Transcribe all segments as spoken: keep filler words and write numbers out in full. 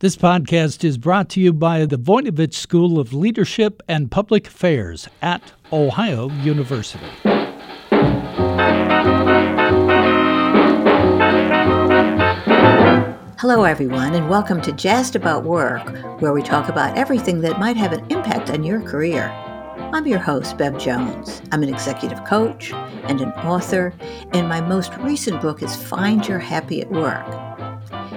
This podcast is brought to you by the Voinovich School of Leadership and Public Affairs at Ohio University. Hello, everyone, and welcome to Jazzed About Work, where we talk about everything that might have an impact on your career. I'm your host, Bev Jones. I'm an executive coach and an author, and my most recent book is Find Your Happy at Work.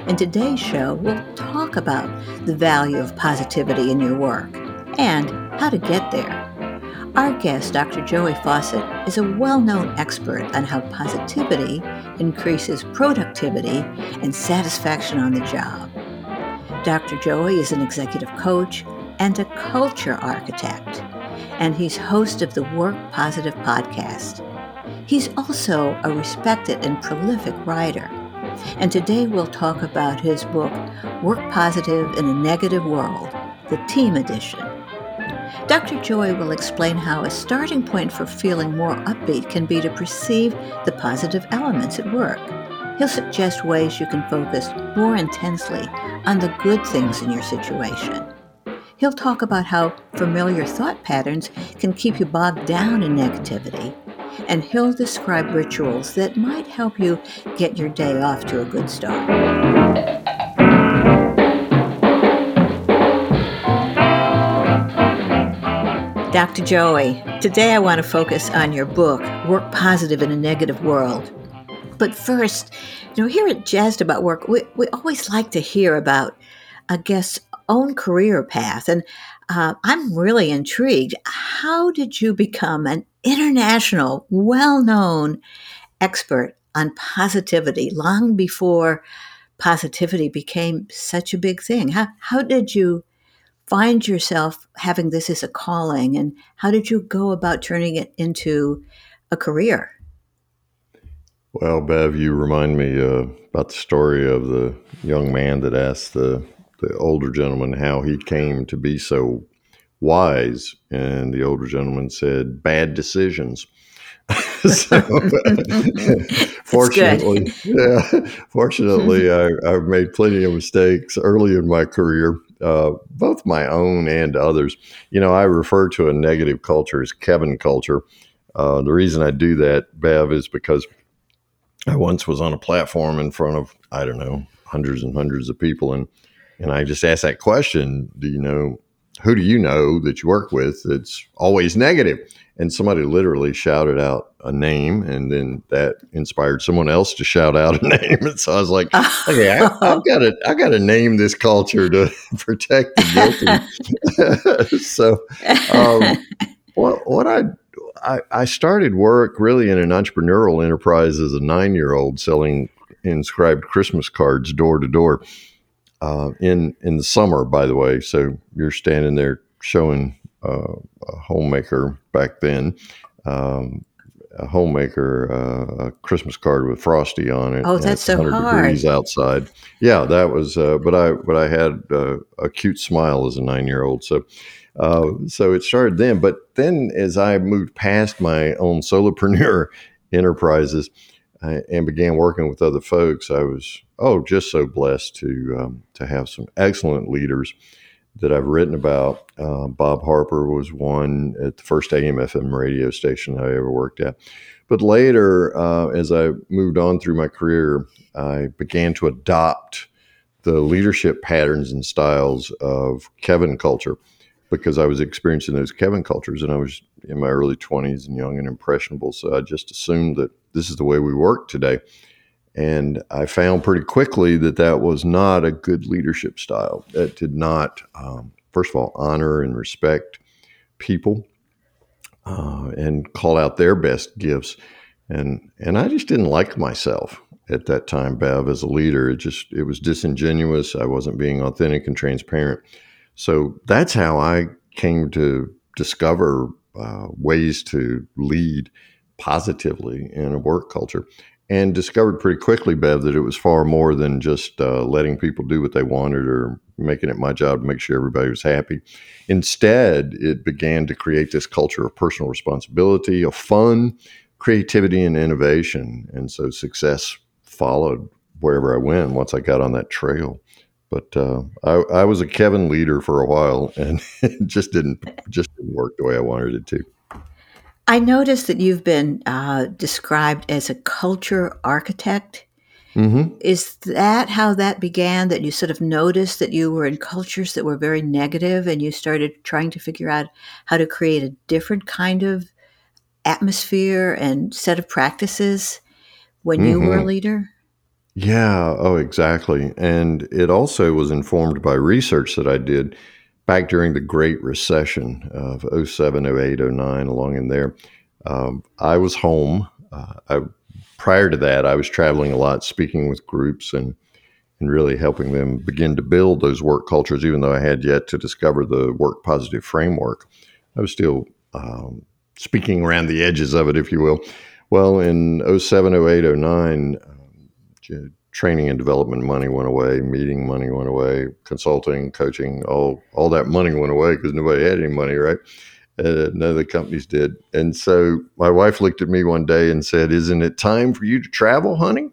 In today's show, we'll talk about the value of positivity in your work and how to get there. Our guest, Doctor Joey Faucette, is a well-known expert on how positivity increases productivity and satisfaction on the job. Doctor Joey is an executive coach and a culture architect, and he's host of the Work Positive podcast. He's also a respected and prolific writer. And today we'll talk about his book, Work Positive in a Negative World, the Team Edition. Doctor Joy will explain how a starting point for feeling more upbeat can be to perceive the positive elements at work. He'll suggest ways you can focus more intensely on the good things in your situation. He'll talk about how familiar thought patterns can keep you bogged down in negativity, and he'll describe rituals that might help you get your day off to a good start. Doctor Joey, today I want to focus on your book, Work Positive in a Negative World. But first, you know, here at Jazzed About Work, we, we always like to hear about a guest's own career path, and uh, I'm really intrigued. How did you become an international, well-known expert on positivity long before positivity became such a big thing? How, how did you find yourself having this as a calling, and how did you go about turning it into a career? Well, Bev, you remind me uh, about the story of the young man that asked the, the older gentleman how he came to be so wise, and the older gentleman said, bad decisions. so, fortunately, yeah, fortunately, I, I've made plenty of mistakes early in my career, uh, both my own and others. You know, I refer to a negative culture as Kevin culture. Uh, the reason I do that, Bev, is because I once was on a platform in front of, I don't know, hundreds and hundreds of people, and and I just asked that question, do you know, who do you know that you work with that's always negative? And somebody literally shouted out a name, and then that inspired someone else to shout out a name. And so I was like, okay, I, I've got to, I got to name this culture to protect the guilty. so um, what, what I, I, I started work really in an entrepreneurial enterprise as a nine-year-old selling inscribed Christmas cards door to door. Uh, in, in the summer, by the way. So you're standing there showing uh, a homemaker back then, um, a homemaker, uh, a Christmas card with Frosty on it. Oh, that's so hard. one hundred degrees outside. Yeah, that was, uh, but I, but I had uh, a cute smile as a nine-year-old. So, uh, so it started then, but then as I moved past my own solopreneur enterprises I, and began working with other folks, I was, Oh, just so blessed to um, to have some excellent leaders that I've written about. Uh, Bob Harper was one at the first A M F M radio station I ever worked at. But later, uh, as I moved on through my career, I began to adopt the leadership patterns and styles of Kevin culture because I was experiencing those Kevin cultures, and I was in my early twenties and young and impressionable. So I just assumed that this is the way we work today. And I found pretty quickly that that was not a good leadership style. That did not, um, first of all, honor and respect people uh, and call out their best gifts. And and I just didn't like myself at that time, Bev, as a leader. It just it was disingenuous. I wasn't being authentic and transparent. So that's how I came to discover uh, ways to lead positively in a work culture. And discovered pretty quickly, Bev, that it was far more than just uh, letting people do what they wanted or making it my job to make sure everybody was happy. Instead, it began to create this culture of personal responsibility, of fun, creativity, and innovation. And so success followed wherever I went once I got on that trail. But uh, I, I was a Kevin leader for a while, and it just didn't just didn't work the way I wanted it to. I noticed that you've been uh, described as a culture architect. Mm-hmm. Is that how that began, that you sort of noticed that you were in cultures that were very negative, and you started trying to figure out how to create a different kind of atmosphere and set of practices when mm-hmm. you were a leader? Yeah. Oh, exactly. And it also was informed by research that I did back during the Great Recession of oh seven, oh eight, oh nine, along in there. Um, I was home. Uh, I, prior to that, I was traveling a lot, speaking with groups and, and really helping them begin to build those work cultures, even though I had yet to discover the work positive framework. I was still um, speaking around the edges of it, if you will. Well, in oh seven, oh eight, oh nine, training and development money went away, meeting money went away, consulting, coaching, all all that money went away because nobody had any money, right? Uh, none of the companies did. And so my wife looked at me one day and said, "Isn't it time for you to travel, honey?"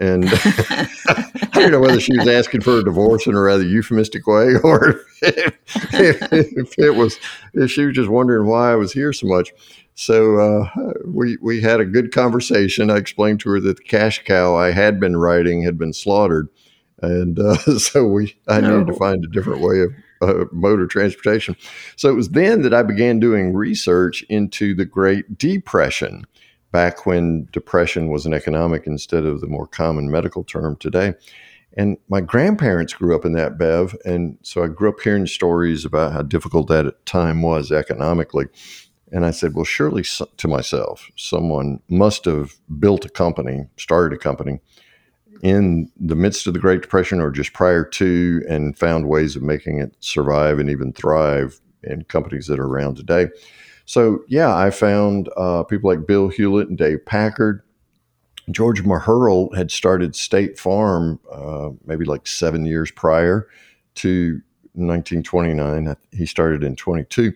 And I don't know whether she was asking for a divorce in a rather euphemistic way, or if, if it was, if she was just wondering why I was here so much. So uh, we we had a good conversation. I explained to her that the cash cow I had been riding had been slaughtered, and uh, so we I no. needed to find a different way of uh, mode of transportation. So it was then that I began doing research into the Great Depression, back when depression was an economic instead of the more common medical term today. And my grandparents grew up in that, Bev, and so I grew up hearing stories about how difficult that time was economically. And I said, well, surely so- to myself, someone must have built a company, started a company in the midst of the Great Depression or just prior to, and found ways of making it survive and even thrive in companies that are around today. So, yeah, I found uh, people like Bill Hewlett and Dave Packard. George Mahurl had started State Farm uh, maybe like seven years prior to nineteen twenty-nine. He started in twenty-two.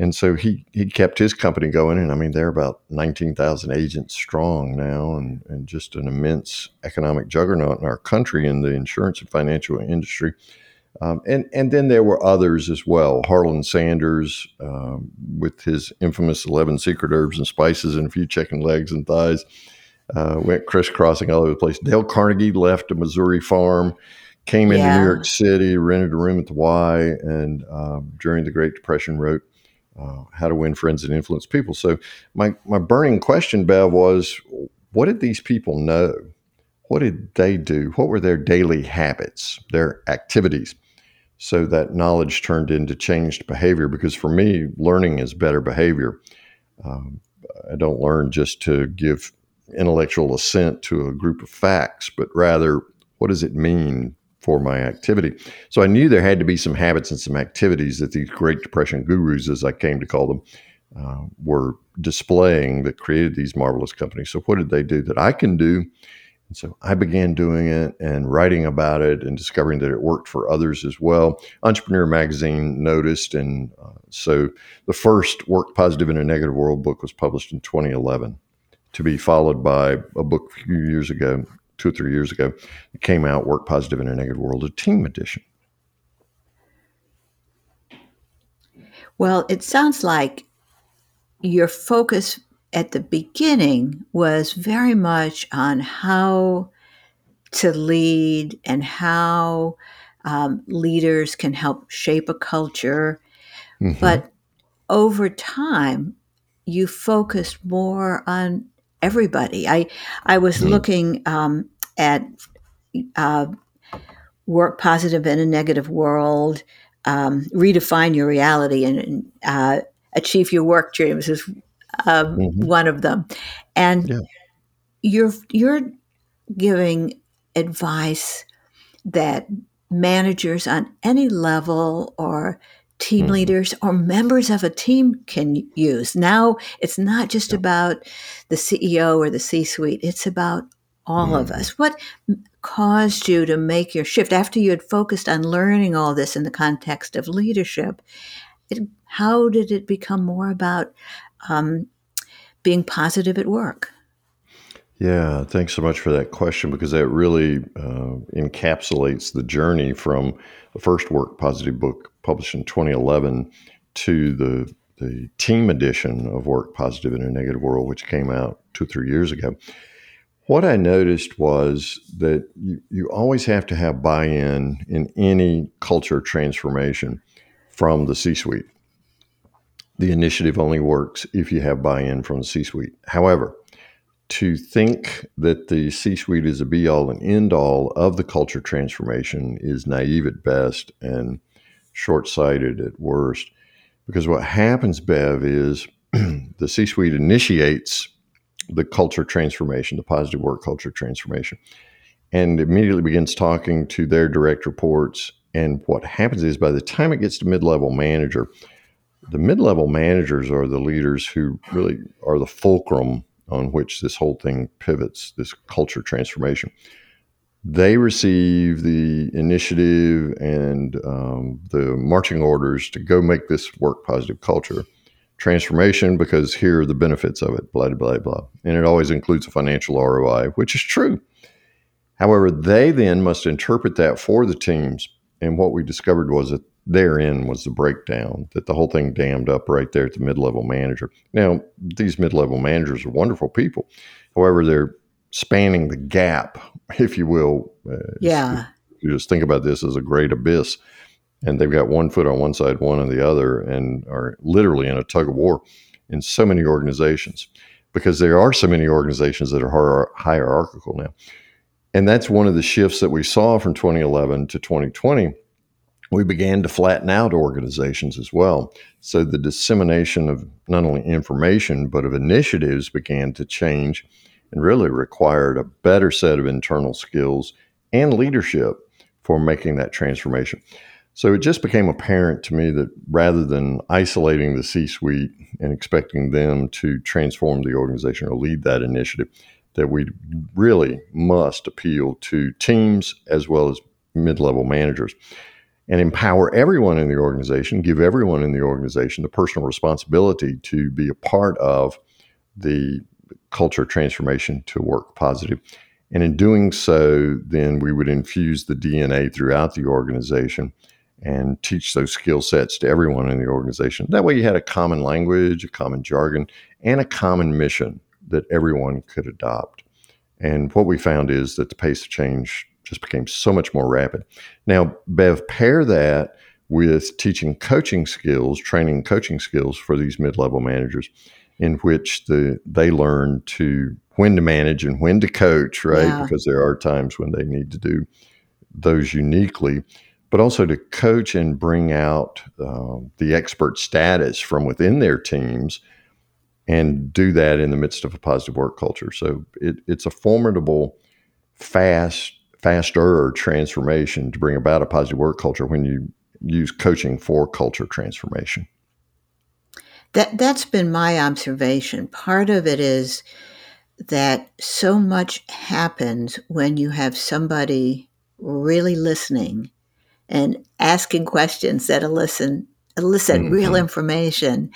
And so he, he kept his company going. And I mean, they're about nineteen thousand agents strong now, and, and just an immense economic juggernaut in our country in the insurance and financial industry. Um, and, and then there were others as well. Harlan Sanders um, with his infamous eleven secret herbs and spices and a few chicken legs and thighs uh, went crisscrossing all over the place. Dale Carnegie left a Missouri farm, came into yeah. New York City, rented a room at the Y, and uh, during the Great Depression wrote Uh, How to Win Friends and Influence People. So my, my burning question, Bev, was what did these people know? What did they do? What were their daily habits, their activities? So that knowledge turned into changed behavior, because for me, learning is better behavior. Um, I don't learn just to give intellectual assent to a group of facts, but rather, what does it mean for my activity? So I knew there had to be some habits and some activities that these Great Depression gurus, as I came to call them, uh, were displaying that created these marvelous companies. So what did they do that I can do? And so I began doing it and writing about it and discovering that it worked for others as well. Entrepreneur magazine noticed. And uh, so the first Work Positive in a Negative World book was published in twenty eleven, to be followed by a book a few years ago, two or three years ago, it came out, Work Positive in a Negative World, a Team Edition. Well, it sounds like your focus at the beginning was very much on how to lead and how um, leaders can help shape a culture. Mm-hmm. But over time, you focused more on everybody. I, I was mm-hmm. looking um, at uh, Work Positive in a Negative World, um, Redefine Your Reality, and, and uh, Achieve Your Work Dreams is um, mm-hmm. one of them. And yeah. you're you're giving advice that managers on any level or team mm-hmm. leaders or members of a team can use. Now it's not just yeah. about the C E O or the C-suite. It's about all mm-hmm. of us. What caused you to make your shift after you had focused on learning all this in the context of leadership? It, how did it become more about um, being positive at work? Yeah, thanks so much for that question, because that really uh, encapsulates the journey from the first Work Positive book published in twenty eleven to the the team edition of Work Positive in a Negative World, which came out two or three years ago. What I noticed was that you, you always have to have buy-in in any culture transformation from the C-suite. The initiative only works if you have buy-in from the C-suite. However, to think that the C-suite is a be-all and end-all of the culture transformation is naive at best and short-sighted at worst. Because what happens, Bev, is the C-suite initiates the culture transformation, the positive work culture transformation, and immediately begins talking to their direct reports. And what happens is by the time it gets to mid-level manager, the mid-level managers are the leaders who really are the fulcrum on which this whole thing pivots, this culture transformation. They receive the initiative and um, the marching orders to go make this work positive culture transformation, because here are the benefits of it, blah, blah, blah. And it always includes a financial R O I, which is true. However, they then must interpret that for the teams. And what we discovered was that therein was the breakdown, that the whole thing dammed up right there at the mid-level manager. Now, these mid-level managers are wonderful people. However, they're spanning the gap, if you will. Yeah. You just think about this as a great abyss, and they've got one foot on one side, one on the other, and are literally in a tug of war in so many organizations, because there are so many organizations that are hierarchical now. And that's one of the shifts that we saw from twenty eleven to twenty twenty. We began to flatten out organizations as well. So the dissemination of not only information, but of initiatives began to change, and really required a better set of internal skills and leadership for making that transformation. So it just became apparent to me that rather than isolating the C-suite and expecting them to transform the organization or lead that initiative, that we really must appeal to teams as well as mid-level managers and empower everyone in the organization, give everyone in the organization the personal responsibility to be a part of the culture transformation to work positive. And in doing so, then we would infuse the D N A throughout the organization and teach those skill sets to everyone in the organization. That way you had a common language, a common jargon, and a common mission that everyone could adopt. And what we found is that the pace of change just became so much more rapid. Now, Bev, pair that with teaching coaching skills, training coaching skills for these mid-level managers, in which the they learn to when to manage and when to coach, right? Yeah. Because there are times when they need to do those uniquely, but also to coach and bring out uh, the expert status from within their teams, and do that in the midst of a positive work culture. So it, it's a formidable, fast, faster transformation to bring about a positive work culture when you use coaching for culture transformation. That, that's been my observation. Part of it is that so much happens when you have somebody really listening and asking questions that elicit, elicit mm-hmm. real information.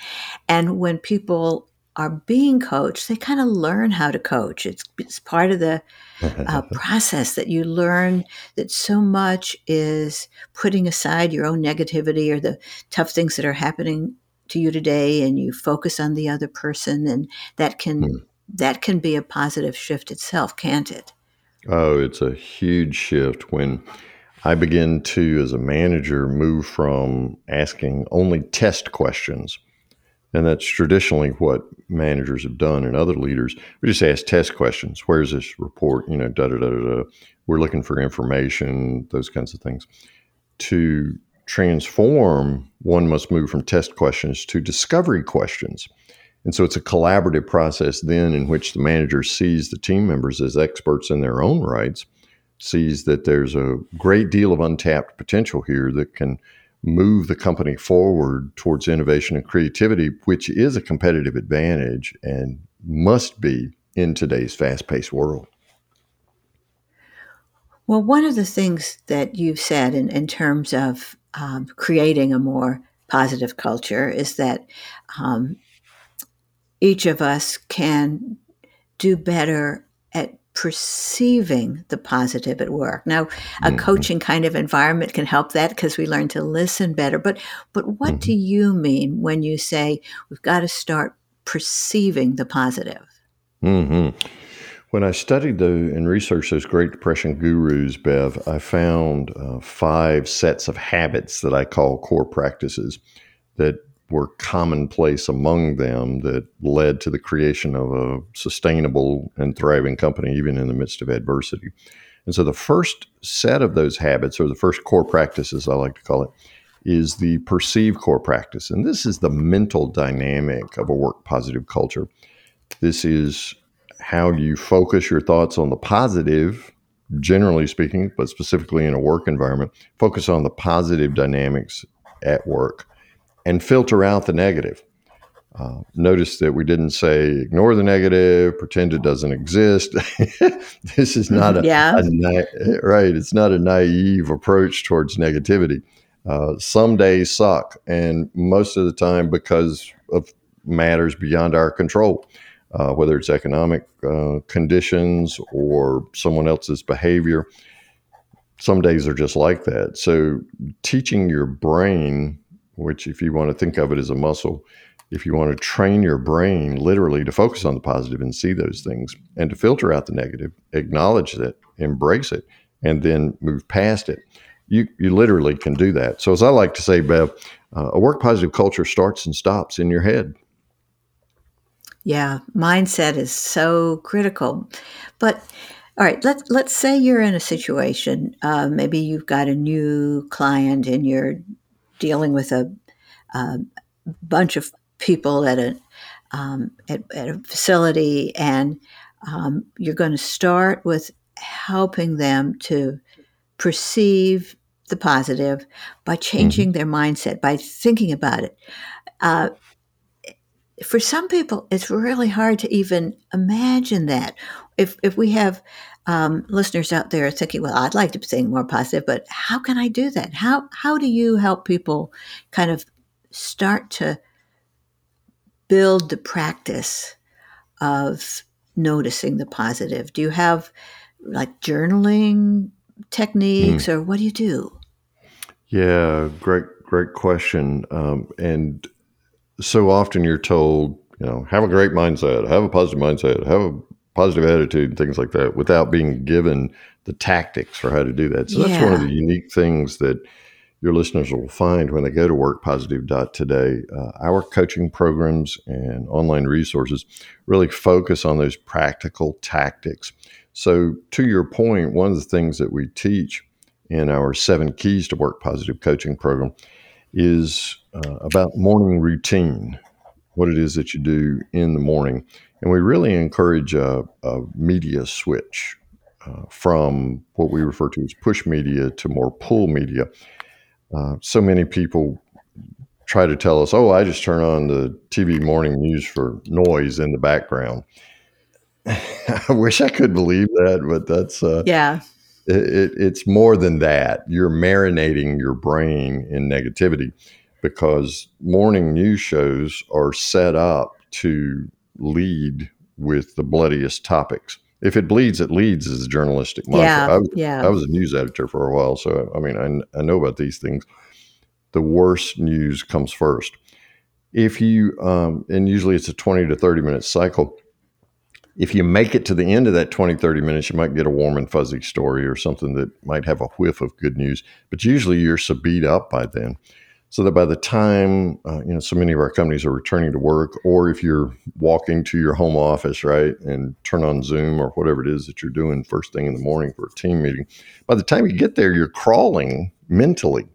And when people are being coached, they kind of learn how to coach. It's, it's part of the uh, process that you learn that so much is putting aside your own negativity or the tough things that are happening to you today, and you focus on the other person, and that can mm. that can be a positive shift itself, can't it? Oh, it's a huge shift when I begin to, as a manager, move from asking only test questions, and that's traditionally what managers have done and other leaders. We just ask test questions. Where's this report? You know, da da da da da. We're looking for information, those kinds of things. To transform, one must move from test questions to discovery questions. And so it's a collaborative process then in which the manager sees the team members as experts in their own rights, sees that there's a great deal of untapped potential here that can move the company forward towards innovation and creativity, which is a competitive advantage and must be in today's fast-paced world. Well, one of the things that you've said in, in terms of um, creating a more positive culture is that um, each of us can do better at perceiving the positive at work. Now, a mm-hmm. coaching kind of environment can help that because we learn to listen better. But but what mm-hmm. do you mean when you say we've got to start perceiving the positive? Mm-hmm. When I studied the, and researched those Great Depression gurus, Bev, I found uh, five sets of habits that I call core practices that were commonplace among them that led to the creation of a sustainable and thriving company, even in the midst of adversity. And so the first set of those habits, or the first core practices, I like to call it, is the perceive core practice. And this is the mental dynamic of a work positive culture. This is how you focus your thoughts on the positive, generally speaking, but specifically in a work environment, focus on the positive dynamics at work and filter out the negative. Uh, notice that we didn't say ignore the negative, pretend it doesn't exist. This is not a, yeah. a na- right. It's not a naive approach towards negativity. Uh, some days suck, and most of the time because of matters beyond our control, uh, whether it's economic uh, conditions or someone else's behavior. Some days are just like that. So teaching your brain, which if you want to think of it as a muscle, if you want to train your brain literally to focus on the positive and see those things and to filter out the negative, acknowledge it, embrace it, and then move past it, you you literally can do that. So as I like to say, Bev, uh, a work positive culture starts and stops in your head. Yeah, mindset is so critical. But all right, let's let's say you're in a situation, uh, maybe you've got a new client and you're dealing with a, a bunch of people at a um, at, at a facility, and um, you're going to start with helping them to perceive the positive by changing mm-hmm. their mindset, by thinking about it. Uh, for some people, it's really hard to even imagine that. If if we have Um, listeners out there are thinking, well, I'd like to think more positive, but how can I do that? How how do you help people kind of start to build the practice of noticing the positive? Do you have like journaling techniques mm. or what do you do? Yeah, great, great question. Um, and so often you're told, you know, have a great mindset, have a positive mindset, have a positive attitude and things like that without being given the tactics for how to do that. So yeah. that's one of the unique things that your listeners will find when they go to work positive dot today. Uh, our coaching programs and online resources really focus on those practical tactics. So to your point, one of the things that we teach in our seven keys to work positive coaching program is uh, about morning routine, what it is that you do in the morning. And we really encourage a, a media switch uh, from what we refer to as push media to more pull media. Uh, so many people try to tell us, oh, I just turn on the T V morning news for noise in the background. I wish I could believe that, but that's uh, yeah. It, it's more than that. You're marinating your brain in negativity because morning news shows are set up to lead with the bloodiest topics. If it bleeds, it leads is a journalistic mantra. Yeah, I, was, yeah. I was a news editor for a while, so I mean, I, I know about these things. The worst news comes first. If you, um, and usually it's a twenty to thirty minute cycle. If you make it to the end of that twenty, thirty minutes, you might get a warm and fuzzy story or something that might have a whiff of good news, but usually you're so beat up by then. So that by the time, uh, you know, so many of our companies are returning to work, or if you're walking to your home office, right, and turn on Zoom or whatever it is that you're doing first thing in the morning for a team meeting, by the time you get there, you're crawling mentally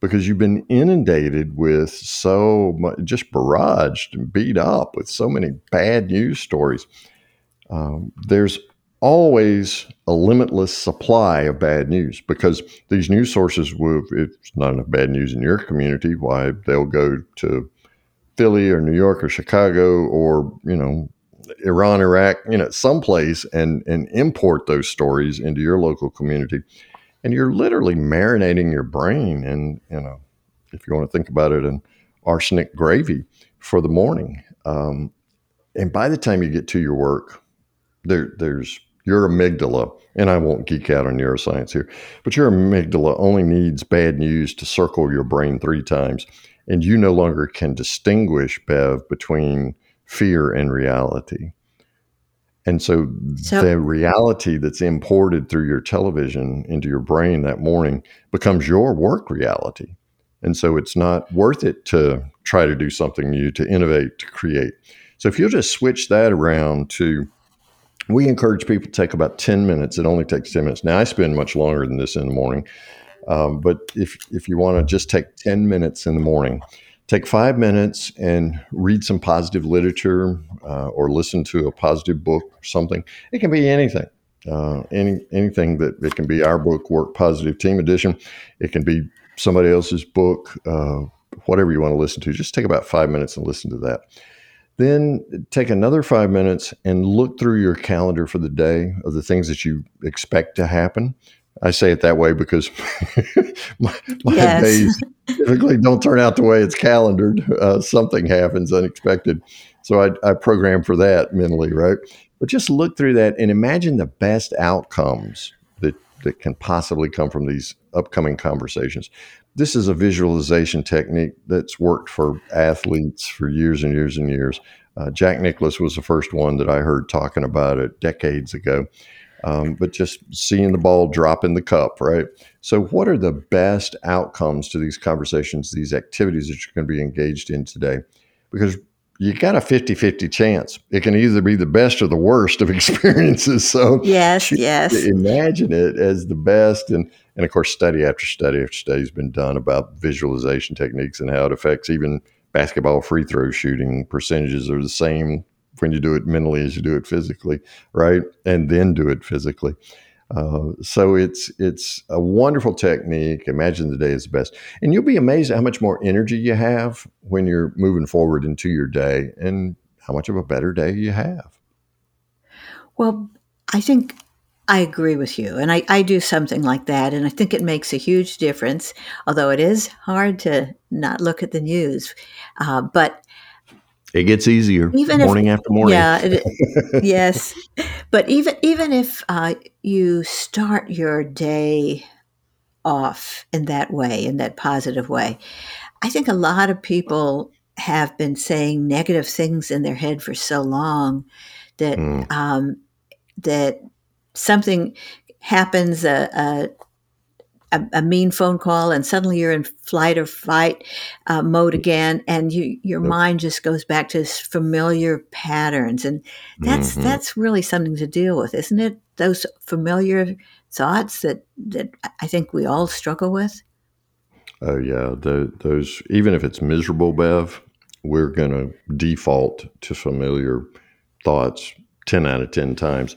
because you've been inundated with so much, just barraged and beat up with so many bad news stories. Um, there's always a limitless supply of bad news because these news sources will, if it's not enough bad news in your community, why they'll go to Philly or New York or Chicago or, you know, Iran, Iraq, you know, someplace and, and import those stories into your local community. And you're literally marinating your brain in, you know, if you want to think about it, in arsenic gravy for the morning. Um, and by the time you get to your work, there there's Your amygdala, and I won't geek out on neuroscience here, but your amygdala only needs bad news to circle your brain three times, and you no longer can distinguish, Bev, between fear and reality. And so, so the reality that's imported through your television into your brain that morning becomes your work reality. And so it's not worth it to try to do something new, to innovate, to create. So if you'll just switch that around to, we encourage people to take about ten minutes. It only takes ten minutes. Now, I spend much longer than this in the morning. Um, but if if you want to just take ten minutes in the morning, take five minutes and read some positive literature uh, or listen to a positive book or something. It can be anything. Uh, any anything that it can be our book, Work Positive Team Edition. It can be somebody else's book, uh, whatever you want to listen to. Just take about five minutes and listen to that. Then take another five minutes and look through your calendar for the day of the things that you expect to happen. I say it that way because my, my yes. days typically don't turn out the way it's calendared. Uh, something happens unexpected. So I, I program for that mentally, right? But just look through that and imagine the best outcomes that, that can possibly come from these upcoming conversations. This is a visualization technique that's worked for athletes for years and years and years. Uh, Jack Nicklaus was the first one that I heard talking about it decades ago. Um, but just seeing the ball drop in the cup, right? So what are the best outcomes to these conversations, these activities that you're going to be engaged in today? Because you got a fifty-fifty chance. It can either be the best or the worst of experiences. So yes, yes. Imagine it as the best. And, and of course, study after study after study has been done about visualization techniques and how it affects even basketball free throw shooting. Percentages are the same when you do it mentally as you do it physically, right? And then do it physically. Uh, so it's it's a wonderful technique. Imagine the day is the best. And you'll be amazed at how much more energy you have when you're moving forward into your day and how much of a better day you have. Well, I think I agree with you. And I, I do something like that. And I think it makes a huge difference, although it is hard to not look at the news. Uh, but it gets easier even morning if, after morning. Yeah, it, yes. But even even if uh, you start your day off in that way, in that positive way, I think a lot of people have been saying negative things in their head for so long that mm. um, that something happens, a, a A, a mean phone call, and suddenly you're in flight or fight uh, mode again, and you, your yep. mind just goes back to familiar patterns, and that's mm-hmm. that's really something to deal with, isn't it? Those familiar thoughts that, that I think we all struggle with. Oh yeah, the, those even if it's miserable, Bev, we're going to default to familiar thoughts ten out of ten times.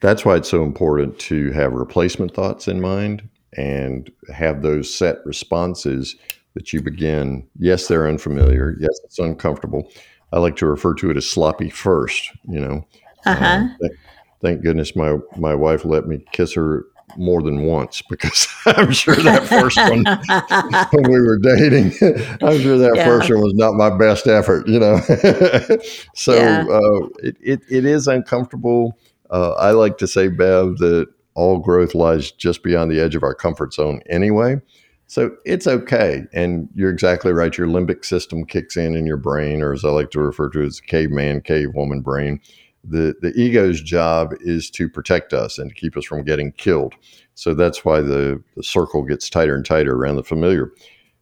That's why it's so important to have replacement thoughts in mind. And have those set responses that you begin. Yes, they're unfamiliar. Yes, it's uncomfortable. I like to refer to it as sloppy first, you know. Uh-huh. Um, th- thank goodness my, my wife let me kiss her more than once, because I'm sure that first one when we were dating, I'm sure that yeah. first one was not my best effort, you know. so yeah. uh, it, it, it is uncomfortable. Uh, I like to say, Bev, that all growth lies just beyond the edge of our comfort zone anyway. So it's okay. And you're exactly right. Your limbic system kicks in in your brain, or as I like to refer to it as the caveman, cavewoman brain. The the ego's job is to protect us and to keep us from getting killed. So that's why the, the circle gets tighter and tighter around the familiar.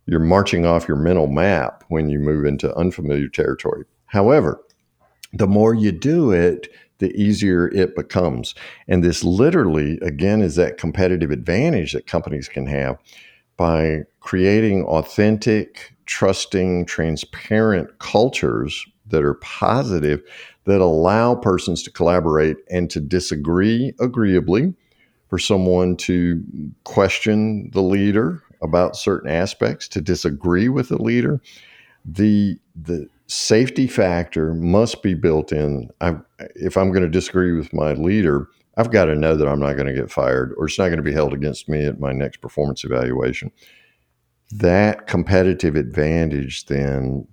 You're marching off your mental map when you move into unfamiliar territory. However, the more you do it, the easier it becomes. And this literally, again, is that competitive advantage that companies can have by creating authentic, trusting, transparent cultures that are positive, that allow persons to collaborate and to disagree agreeably, for someone to question the leader about certain aspects, to disagree with the leader. The, the, Safety factor must be built in. I, if I'm going to disagree with my leader, I've got to know that I'm not going to get fired, or it's not going to be held against me at my next performance evaluation. That competitive advantage then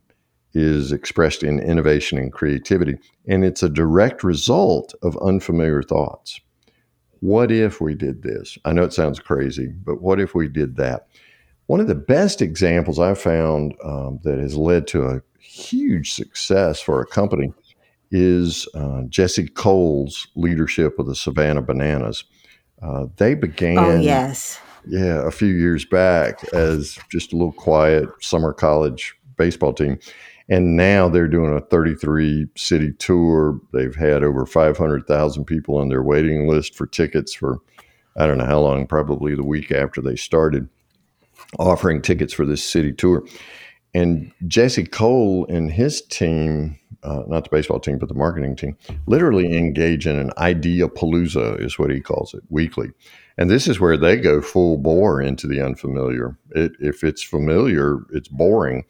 is expressed in innovation and creativity, and it's a direct result of unfamiliar thoughts. What if we did this? I know it sounds crazy, but what if we did that? One of the best examples I found um, that has led to a huge success for a company is uh, Jesse Cole's leadership of the Savannah Bananas. Uh, they began oh, yes. yeah, a few years back as just a little quiet summer college baseball team. And now they're doing a thirty-three city tour. They've had over five hundred thousand people on their waiting list for tickets for, I don't know how long, probably the week after they started offering tickets for this city tour. And Jesse Cole and his team, uh, not the baseball team, but the marketing team, literally engage in an idea-palooza is what he calls it, weekly. And this is where they go full bore into the unfamiliar. It, if it's familiar, it's boring.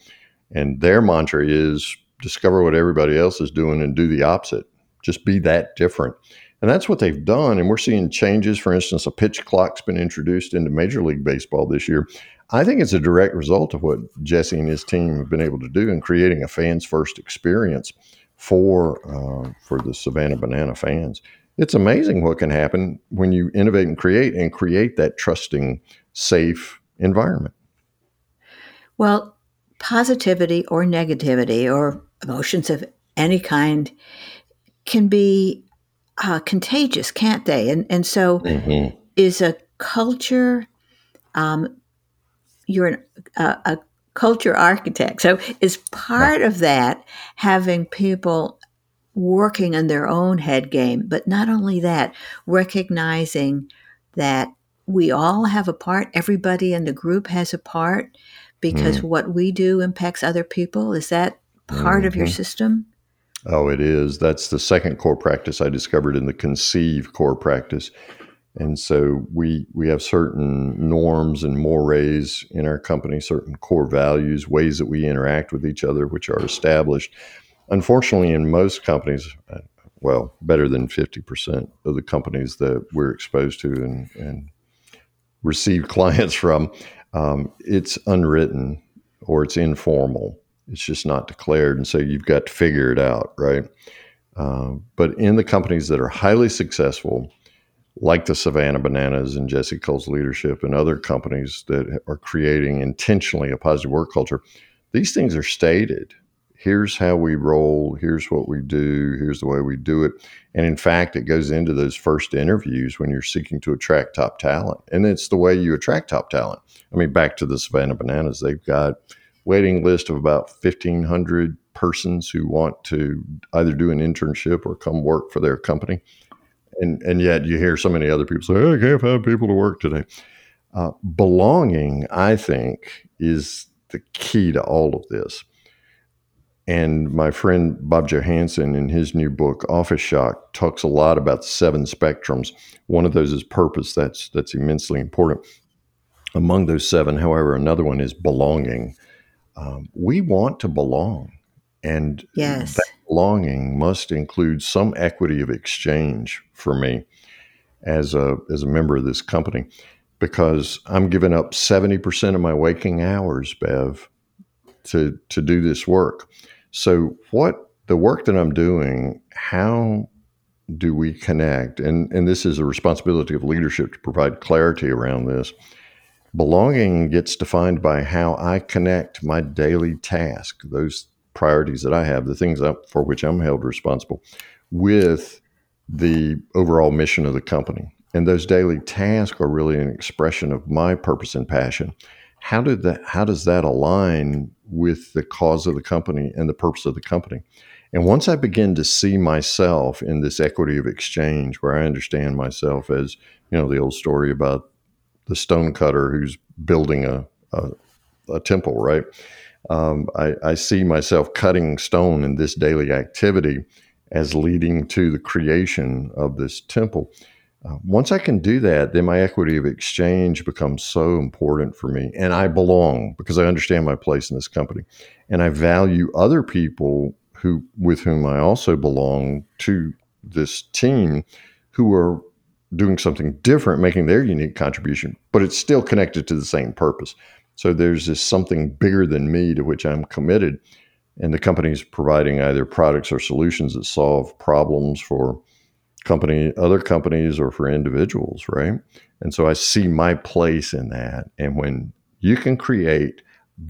And their mantra is discover what everybody else is doing and do the opposite. Just be that different. And that's what they've done. And we're seeing changes. For instance, a pitch clock's been introduced into Major League Baseball this year. I think it's a direct result of what Jesse and his team have been able to do in creating a fans first experience for uh, for the Savannah Banana fans. It's amazing what can happen when you innovate and create and create that trusting, safe environment. Well, positivity or negativity or emotions of any kind can be uh, contagious, can't they? And and so mm-hmm. is a culture, um, you're an, a, a culture architect. So is part of that having people working on their own head game, but not only that, recognizing that we all have a part, everybody in the group has a part, because mm. what we do impacts other people. Is that part mm-hmm. of your system? Oh, it is. That's the second core practice I discovered in the Conceive core practice. And so we we have certain norms and mores in our company, certain core values, ways that we interact with each other, which are established. Unfortunately, in most companies, well, better than fifty percent of the companies that we're exposed to and, and receive clients from, Um, it's unwritten or it's informal. It's just not declared. And so you've got to figure it out, right? Uh, but in the companies that are highly successful, like the Savannah Bananas and Jesse Cole's leadership and other companies that are creating intentionally a positive work culture, these things are stated. Here's how we roll. Here's what we do. Here's the way we do it. And in fact, it goes into those first interviews when you're seeking to attract top talent. And it's the way you attract top talent. I mean, back to the Savannah Bananas, they've got waiting list of about fifteen hundred persons who want to either do an internship or come work for their company. And and yet you hear so many other people say, oh, I can't find people to work today. Uh, belonging, I think, is the key to all of this. And my friend Bob Johansson in his new book, Office Shock, talks a lot about seven spectrums. One of those is purpose. That's that's immensely important. Among those seven, however, another one is belonging. Um, we want to belong. And yes. that belonging must include some equity of exchange for me as a as a member of this company, because I'm giving up seventy percent of my waking hours, Bev, to to do this work. So what the work that I'm doing, how do we connect? And, and this is a responsibility of leadership to provide clarity around this. Belonging gets defined by how I connect my daily task, those priorities that I have, the things I, for which I'm held responsible, with the overall mission of the company. And those daily tasks are really an expression of my purpose and passion. How did that? How does that align with the cause of the company and the purpose of the company? And once I begin to see myself in this equity of exchange, where I understand myself as, you know, the old story about the stonecutter who's building a a, a temple, right? Um, I, I see myself cutting stone in this daily activity as leading to the creation of this temple. Uh, once I can do that, then my equity of exchange becomes so important for me, and I belong because I understand my place in this company, and I value other people who with whom I also belong to this team, who are doing something different, making their unique contribution, but it's still connected to the same purpose. So there's this something bigger than me to which I'm committed, and the company's providing either products or solutions that solve problems for company, other companies or for individuals, right? And so I see my place in that. And when you can create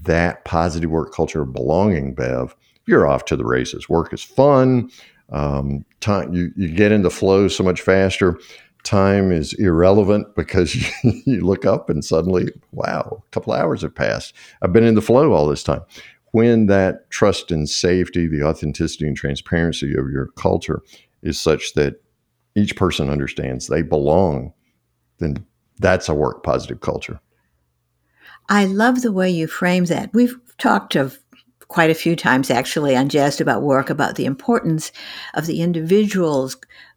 that positive work culture of belonging, Bev, you're off to the races. Work is fun. Um, time, you, you get into flow so much faster. Time is irrelevant because you, you look up and suddenly, wow, a couple hours have passed. I've been in the flow all this time. When that trust and safety, the authenticity and transparency of your culture is such that each person understands they belong, then that's a work positive culture. I love the way you frame that. We've talked of quite a few times actually on Jazzed About Work about the importance of the individual's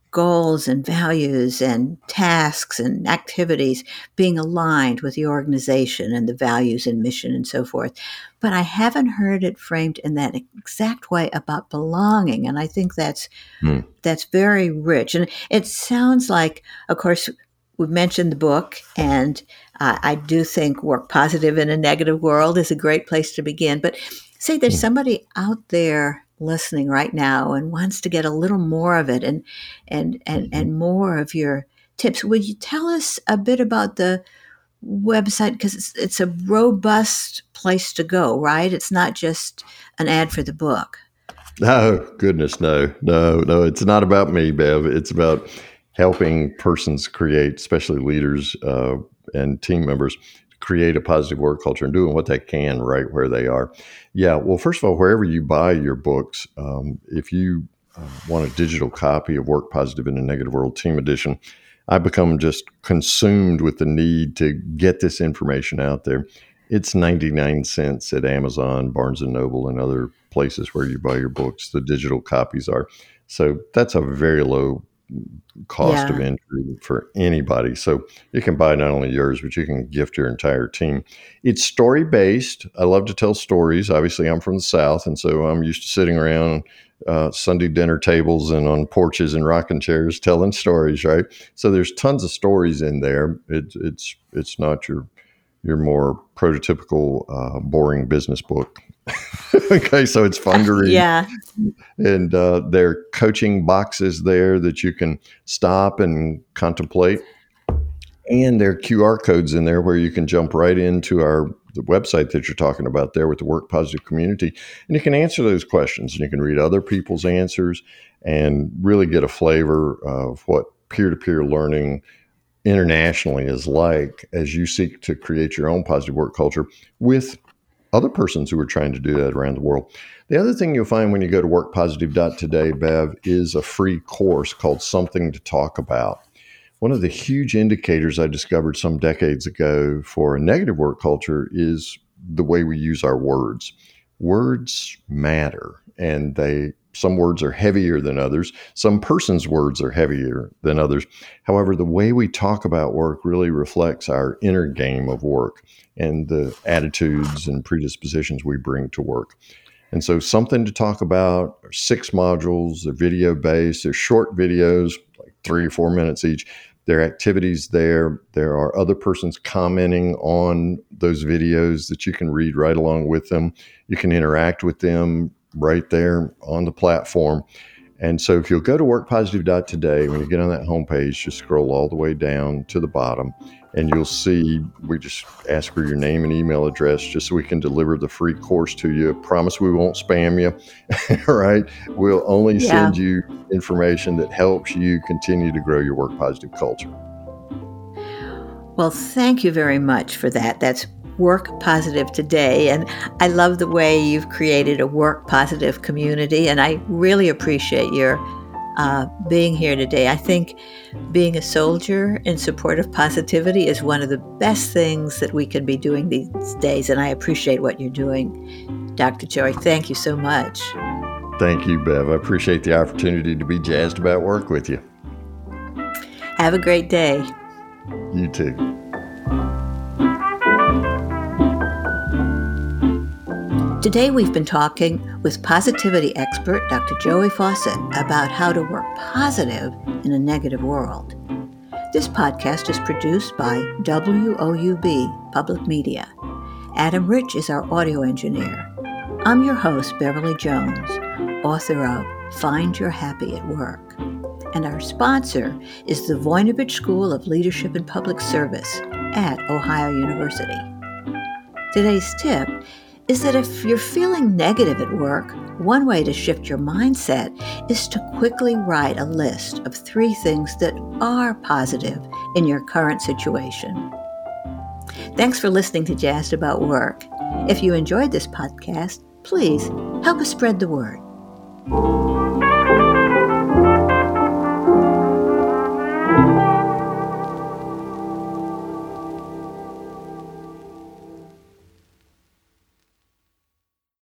goals and values and tasks and activities being aligned with the organization and the values and mission and so forth. But I haven't heard it framed in that exact way about belonging. And I think that's mm. that's very rich. And it sounds like, of course, we've mentioned the book, and uh, I do think Work Positive in a Negative World is a great place to begin. But say there's mm. somebody out there listening right now and wants to get a little more of it and and and and more of your tips. Would you tell us a bit about the website? Because it's, it's a robust place to go, right? It's not just an ad for the book. No, goodness, no, no, no. It's not about me, Bev. It's about helping persons create, especially leaders uh, and team members, create a positive work culture and doing what they can right where they are. Yeah, well, first of all, wherever you buy your books, um, if you uh, want a digital copy of Work Positive in a Negative World Team Edition, I become just consumed with the need to get this information out there. It's ninety-nine cents at Amazon, Barnes and Noble, and other places where you buy your books. The digital copies are. So that's a very low cost yeah. of entry for anybody. So you can buy not only yours, but you can gift your entire team. It's story-based. I love to tell stories. Obviously, I'm from the South, and so I'm used to sitting around uh, Sunday dinner tables and on porches and rocking chairs telling stories, right? So there's tons of stories in there. It, it's it's not your, your more prototypical uh, boring business book. Okay, so it's fun to read. Yeah. And uh, there are coaching boxes there that you can stop and contemplate. And there are Q R codes in there where you can jump right into our the website that you're talking about there with the Work Positive community. And you can answer those questions and you can read other people's answers and really get a flavor of what peer-to-peer learning internationally is like as you seek to create your own positive work culture with other persons who are trying to do that around the world. The other thing you'll find when you go to work positive dot today, Bev, is a free course called Something to Talk About. One of the huge indicators I discovered some decades ago for a negative work culture is the way we use our words. Words matter, and they some words are heavier than others. Some persons' words are heavier than others. However, the way we talk about work really reflects our inner game of work and the attitudes and predispositions we bring to work. And so Something to Talk About, six modules, they're video-based, they're short videos, like three or four minutes each. There are activities there. There are other persons commenting on those videos that you can read right along with them. You can interact with them right there on the platform. And so if you'll go to work positive dot today, when you get on that homepage, just scroll all the way down to the bottom and you'll see, we just ask for your name and email address just so we can deliver the free course to you. Promise we won't spam you, right? We'll only yeah. send you information that helps you continue to grow your work positive culture. Well, thank you very much for that. That's Work Positive Today. And I love the way you've created a work positive community. And I really appreciate your uh, being here today. I think being a soldier in support of positivity is one of the best things that we can be doing these days. And I appreciate what you're doing, Doctor Joey. Thank you so much. Thank you, Bev. I appreciate the opportunity to be jazzed about work with you. Have a great day. You too. Today we've been talking with positivity expert Doctor Joey Faucette about how to work positive in a negative world. This podcast is produced by W O U B Public Media. Adam Rich is our audio engineer. I'm your host, Beverly Jones, author of Find Your Happy at Work. and our sponsor is the Voinovich School of Leadership and Public Service at Ohio University. Today's tip is that if you're feeling negative at work, one way to shift your mindset is to quickly write a list of three things that are positive in your current situation. Thanks for listening to Jazzed About Work. If you enjoyed this podcast, please help us spread the word.